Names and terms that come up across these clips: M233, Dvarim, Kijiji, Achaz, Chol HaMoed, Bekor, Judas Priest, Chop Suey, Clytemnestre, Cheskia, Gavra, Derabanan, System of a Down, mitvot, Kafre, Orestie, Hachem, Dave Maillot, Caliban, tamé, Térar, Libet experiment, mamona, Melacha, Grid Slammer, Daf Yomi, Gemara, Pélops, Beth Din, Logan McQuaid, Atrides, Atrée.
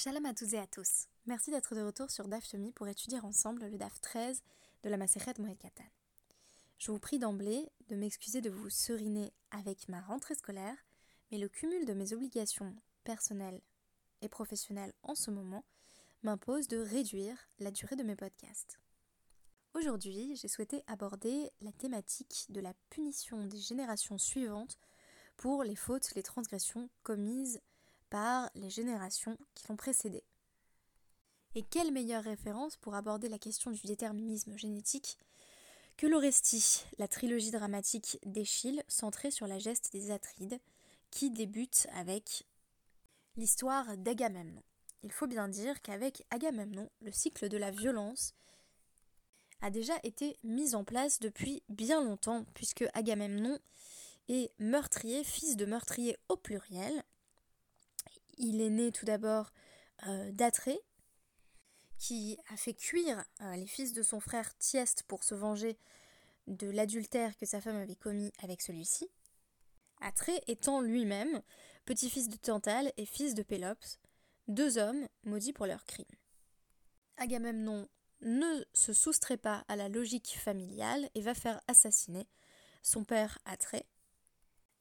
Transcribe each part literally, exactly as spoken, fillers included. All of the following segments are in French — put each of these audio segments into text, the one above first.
Shalom à toutes et à tous. Merci d'être de retour sur Daf Yomi pour étudier ensemble le Daf treize de la Masechet Moed Katan. Je vous prie d'emblée de m'excuser de vous seriner avec ma rentrée scolaire, mais le cumul de mes obligations personnelles et professionnelles en ce moment m'impose de réduire la durée de mes podcasts. Aujourd'hui, j'ai souhaité aborder la thématique de la punition des générations suivantes pour les fautes, les transgressions commises par les générations qui l'ont précédé. Et quelle meilleure référence pour aborder la question du déterminisme génétique que l'Orestie, la trilogie dramatique d'Eschyle centrée sur la geste des Atrides, qui débute avec l'histoire d'Agamemnon. Il faut bien dire qu'avec Agamemnon, le cycle de la violence a déjà été mis en place depuis bien longtemps, puisque Agamemnon est meurtrier, fils de meurtrier au pluriel. Il est né tout d'abord euh, d'Atrée, qui a fait cuire euh, les fils de son frère Thieste pour se venger de l'adultère que sa femme avait commis avec celui-ci. Atrée étant lui-même petit-fils de Tantal et fils de Pélops, deux hommes maudits pour leurs crimes. Agamemnon ne se soustrait pas à la logique familiale et va faire assassiner son père Atrée.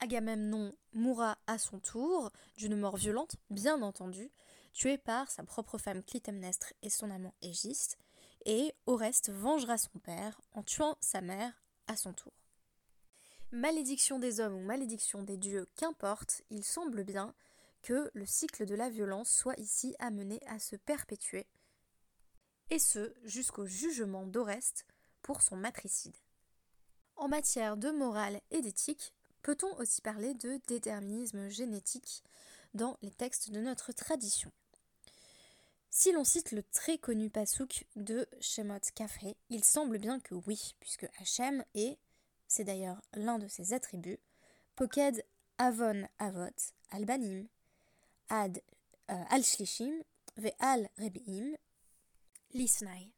Agamemnon mourra à son tour, d'une mort violente, bien entendu, tué par sa propre femme Clytemnestre et son amant Égisthe, et Oreste vengera son père en tuant sa mère à son tour. Malédiction des hommes ou malédiction des dieux, qu'importe, il semble bien que le cycle de la violence soit ici amené à se perpétuer, et ce jusqu'au jugement d'Oreste pour son matricide. En matière de morale et d'éthique, peut-on aussi parler de déterminisme génétique dans les textes de notre tradition? Si l'on cite le très connu Passouk de Shemot Kafre, il semble bien que oui, puisque Hachem est, c'est d'ailleurs l'un de ses attributs, Poked Avon Avot, Al-Banim, Ad euh, Al-Shlishim, Ve'al-Rebi'im, Lisnai.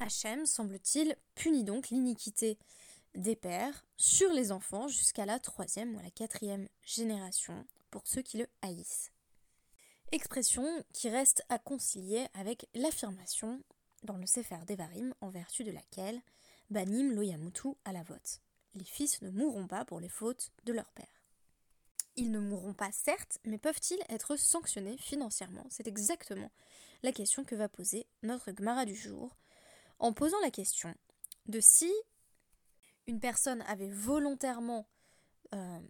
Hachem, semble-t-il, punit donc l'iniquité des pères sur les enfants jusqu'à la troisième ou la quatrième génération pour ceux qui le haïssent. Expression qui reste à concilier avec l'affirmation dans le Sefer Devarim en vertu de laquelle Banim Loyamutu à la vote. Les fils ne mourront pas pour les fautes de leur père. Ils ne mourront pas certes, mais peuvent-ils être sanctionnés financièrement? C'est exactement la question que va poser notre Gemara du jour en posant la question de si une personne avait volontairement euh,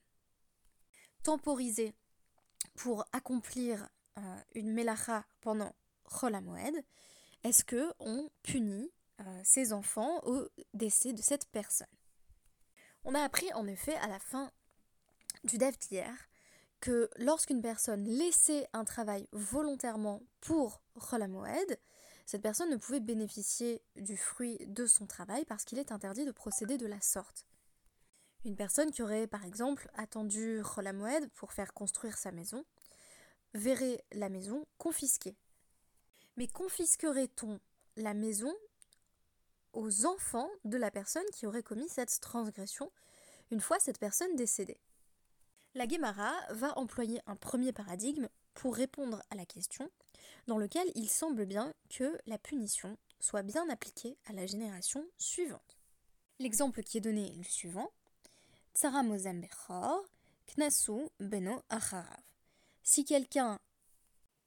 temporisé pour accomplir euh, une melacha pendant Chol HaMoed, est-ce qu'on punit euh, ses enfants au décès de cette personne? On a appris en effet à la fin du Daf d'hier que lorsqu'une personne laissait un travail volontairement pour Chol HaMoed, cette personne ne pouvait bénéficier du fruit de son travail parce qu'il est interdit de procéder de la sorte. Une personne qui aurait, par exemple, attendu Chol HaMoed pour faire construire sa maison, verrait la maison confisquée. Mais confisquerait-on la maison aux enfants de la personne qui aurait commis cette transgression une fois cette personne décédée? La Gemara va employer un premier paradigme pour répondre à la question, dans lequel il semble bien que la punition soit bien appliquée à la génération suivante. L'exemple qui est donné est le suivant. Si quelqu'un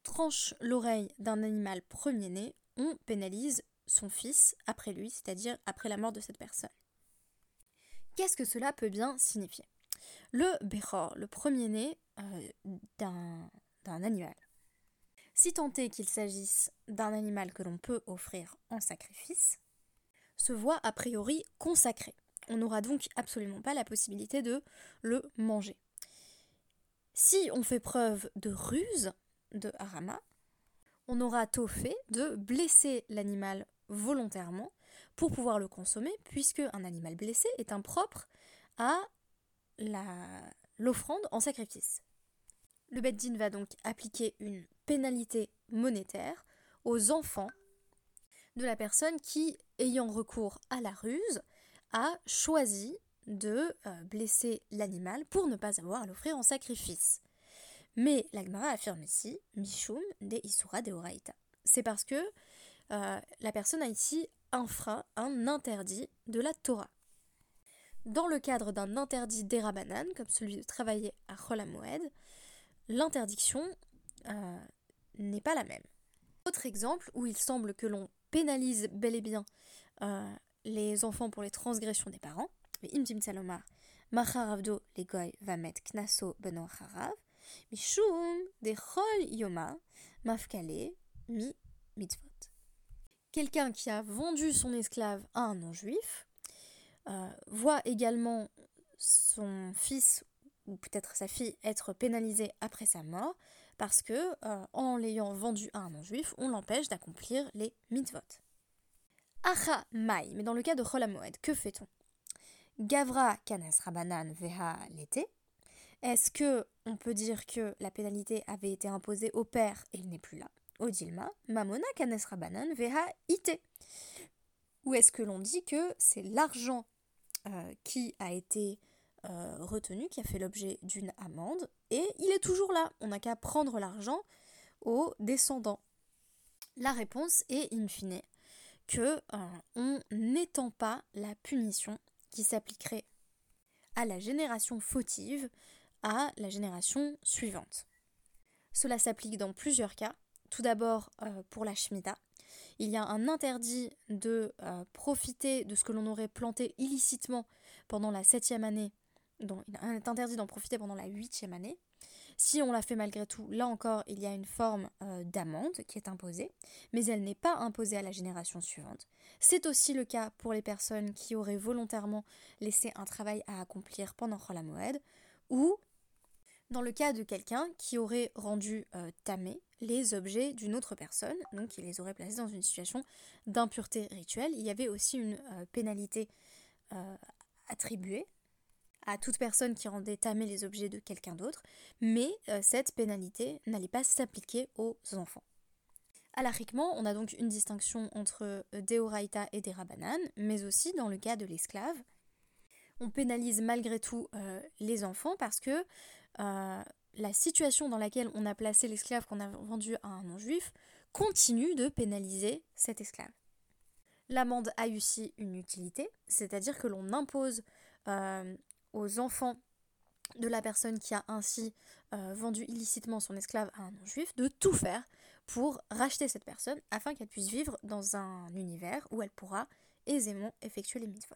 tranche l'oreille d'un animal premier-né, on pénalise son fils après lui, c'est-à-dire après la mort de cette personne. Qu'est-ce que cela peut bien signifier? Le Bekor, le premier-né euh, d'un... d'un animal. Si tant est qu'il s'agisse d'un animal que l'on peut offrir en sacrifice, se voit a priori consacré. On n'aura donc absolument pas la possibilité de le manger. Si on fait preuve de ruse, de harama, on aura tôt fait de blesser l'animal volontairement pour pouvoir le consommer, puisque un animal blessé est impropre à la... l'offrande en sacrifice. Le Beth Din va donc appliquer une pénalité monétaire aux enfants de la personne qui, ayant recours à la ruse, a choisi de blesser l'animal pour ne pas avoir à l'offrir en sacrifice. Mais la Gemara affirme ici Mishum de Isura de Oraita. C'est parce que euh, la personne a ici un frein, un interdit de la Torah. Dans le cadre d'un interdit des rabanan, comme celui de travailler à Chol HaMoed, l'interdiction euh, n'est pas la même. Autre exemple où il semble que l'on pénalise bel et bien euh, les enfants pour les transgressions des parents. Imtim Salomar, Machar Avdo Legoy Vamet Knaso Benon Harav, Mishum de Chol Yoma Mafkale Mi Mitvot. Quelqu'un qui a vendu son esclave à un non-juif euh, voit également son fils ou peut-être sa fille être pénalisée après sa mort parce que euh, en l'ayant vendu à un non-juif, on l'empêche d'accomplir les mitvot. Acha Mai, mais dans le cas de Chol HaMoed, que fait-on? Gavra Kanes Rabanan Veha l'été. Est-ce que on peut dire que la pénalité avait été imposée au père et il n'est plus là? Odilma, Mamona Kanes Rabanan Veha ité. Ou est-ce que l'on dit que c'est l'argent euh, qui a été Euh, retenu, qui a fait l'objet d'une amende, et il est toujours là. On n'a qu'à prendre l'argent aux descendants. La réponse est in fine que euh, on n'étend pas la punition qui s'appliquerait à la génération fautive à la génération suivante. Cela s'applique dans plusieurs cas. Tout d'abord euh, pour la Shemitah, il y a un interdit de euh, profiter de ce que l'on aurait planté illicitement pendant la septième année. Donc, il est interdit d'en profiter pendant la huitième année. Si on l'a fait malgré tout, là encore, il y a une forme euh, d'amende qui est imposée, mais elle n'est pas imposée à la génération suivante. C'est aussi le cas pour les personnes qui auraient volontairement laissé un travail à accomplir pendant Chol HaMoed, ou dans le cas de quelqu'un qui aurait rendu euh, tamé les objets d'une autre personne, donc il les aurait placés dans une situation d'impureté rituelle. Il y avait aussi une euh, pénalité euh, attribuée à toute personne qui rendait tamer les objets de quelqu'un d'autre, mais euh, cette pénalité n'allait pas s'appliquer aux enfants. Halakhiquement, on a donc une distinction entre Deoraita et Derabanan, mais aussi dans le cas de l'esclave. On pénalise malgré tout euh, les enfants parce que euh, la situation dans laquelle on a placé l'esclave qu'on a vendu à un non-juif continue de pénaliser cet esclave. L'amende a aussi une utilité, c'est-à-dire que l'on impose euh, aux enfants de la personne qui a ainsi euh, vendu illicitement son esclave à un non-juif de tout faire pour racheter cette personne afin qu'elle puisse vivre dans un univers où elle pourra aisément effectuer les mitzvot.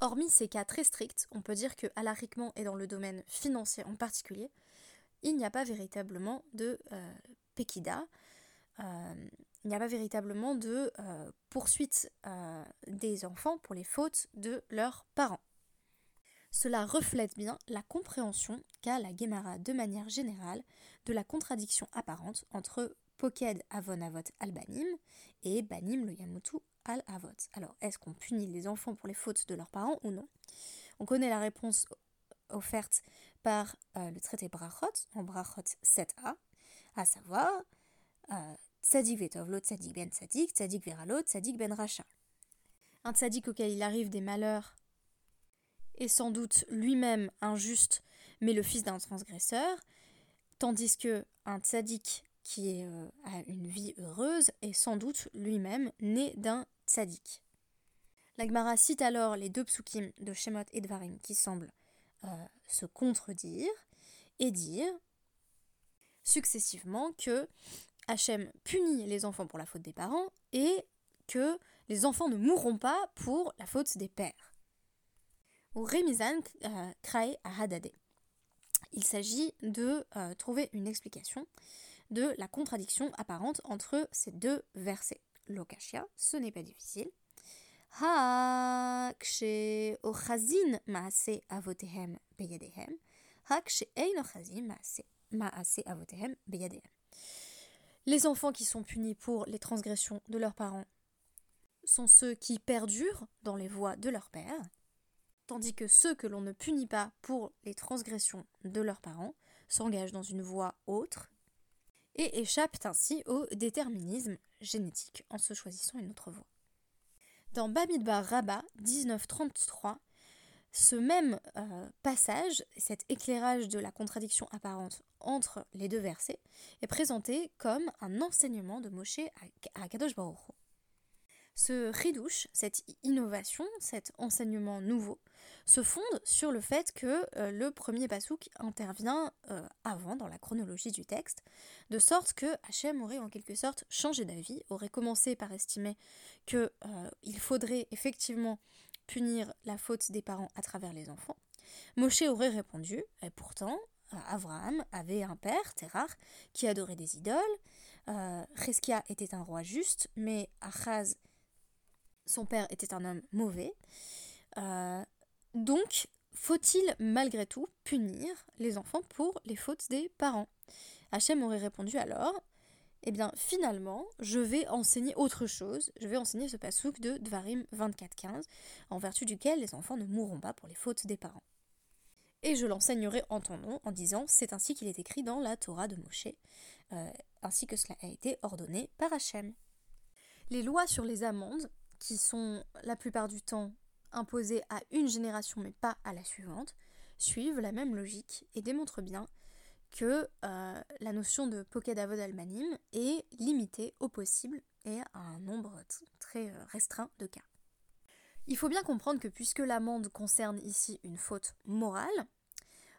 Hormis ces cas très stricts, on peut dire que halakhiquement et dans le domaine financier en particulier, il n'y a pas véritablement de euh, pekida, euh, il n'y a pas véritablement de euh, poursuite euh, des enfants pour les fautes de leurs parents. Cela reflète bien la compréhension qu'a la Gemara de manière générale de la contradiction apparente entre Poked Avon Avot al-Banim et Banim Loyamutu al-Avot. Alors, est-ce qu'on punit les enfants pour les fautes de leurs parents ou non? On connaît la réponse offerte par euh, le traité Brachot, en Brachot sept a, à savoir euh, tzadik vetovlo, tzadik ben tzadik, tzadik veralo, tzadik ben racha. Un tzadik auquel il arrive des malheurs est sans doute lui-même injuste, mais le fils d'un transgresseur, tandis que un tzadik qui est, euh, a une vie heureuse est sans doute lui-même né d'un tzadik. La Gemara cite alors les deux psukim de Shemot et Dvarim qui semblent euh, se contredire et dire successivement que Hachem punit les enfants pour la faute des parents et que les enfants ne mourront pas pour la faute des pères. Ou Remizan Krae Ahadade. Il s'agit de euh, trouver une explication de la contradiction apparente entre ces deux versets. Lokashia, ce n'est pas difficile. Ha kshe ochazin maase avotehem beyadehem. Ha kshe ein ochazin maase avotehem beyadehem. Les enfants qui sont punis pour les transgressions de leurs parents sont ceux qui perdurent dans les voies de leur père, tandis que ceux que l'on ne punit pas pour les transgressions de leurs parents s'engagent dans une voie autre, et échappent ainsi au déterminisme génétique en se choisissant une autre voie. Dans Bamidbar Rabba dix-neuf trente-trois, ce même euh, passage, cet éclairage de la contradiction apparente entre les deux versets, est présenté comme un enseignement de Moshe à, à Kadosh Baruch Hu. Ce ridouche, cette innovation, cet enseignement nouveau, se fonde sur le fait que euh, le premier basouk intervient euh, avant dans la chronologie du texte, de sorte que Hachem aurait en quelque sorte changé d'avis, aurait commencé par estimer qu'il euh, faudrait effectivement punir la faute des parents à travers les enfants. Moshe aurait répondu, et pourtant, euh, Abraham avait un père, Térar, qui adorait des idoles, euh, Cheskia était un roi juste, mais Achaz, son père était un homme mauvais, euh, donc faut-il malgré tout punir les enfants pour les fautes des parents? Hachem aurait répondu alors, eh bien finalement je vais enseigner autre chose, je vais enseigner ce passouk de Dvarim vingt-quatre quinze, en vertu duquel les enfants ne mourront pas pour les fautes des parents. Et je l'enseignerai en ton nom, en disant c'est ainsi qu'il est écrit dans la Torah de Moshe, euh, ainsi que cela a été ordonné par Hachem. Les lois sur les amendes, qui sont la plupart du temps imposées à une génération mais pas à la suivante, suivent la même logique et démontrent bien que euh, la notion de Poked Avon Avot est limitée au possible et à un nombre très restreint de cas. Il faut bien comprendre que puisque l'amende concerne ici une faute morale,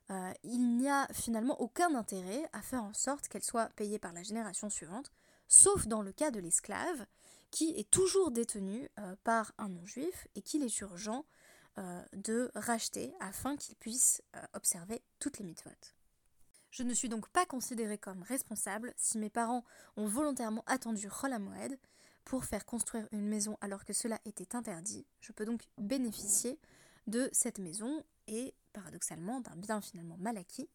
euh, il n'y a finalement aucun intérêt à faire en sorte qu'elle soit payée par la génération suivante, sauf dans le cas de l'esclave, qui est toujours détenu euh, par un non-juif et qu'il est urgent euh, de racheter afin qu'il puisse euh, observer toutes les mitvot. Je ne suis donc pas considérée comme responsable si mes parents ont volontairement attendu Chol HaMoed pour faire construire une maison alors que cela était interdit. Je peux donc bénéficier de cette maison et, paradoxalement, d'un bien finalement mal acquis,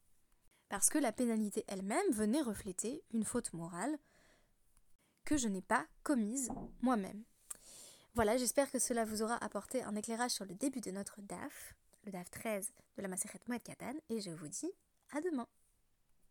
parce que la pénalité elle-même venait refléter une faute morale que je n'ai pas commise moi-même. Voilà, j'espère que cela vous aura apporté un éclairage sur le début de notre D A F, le D A F treize de la Maseret Moed Katan, et je vous dis à demain.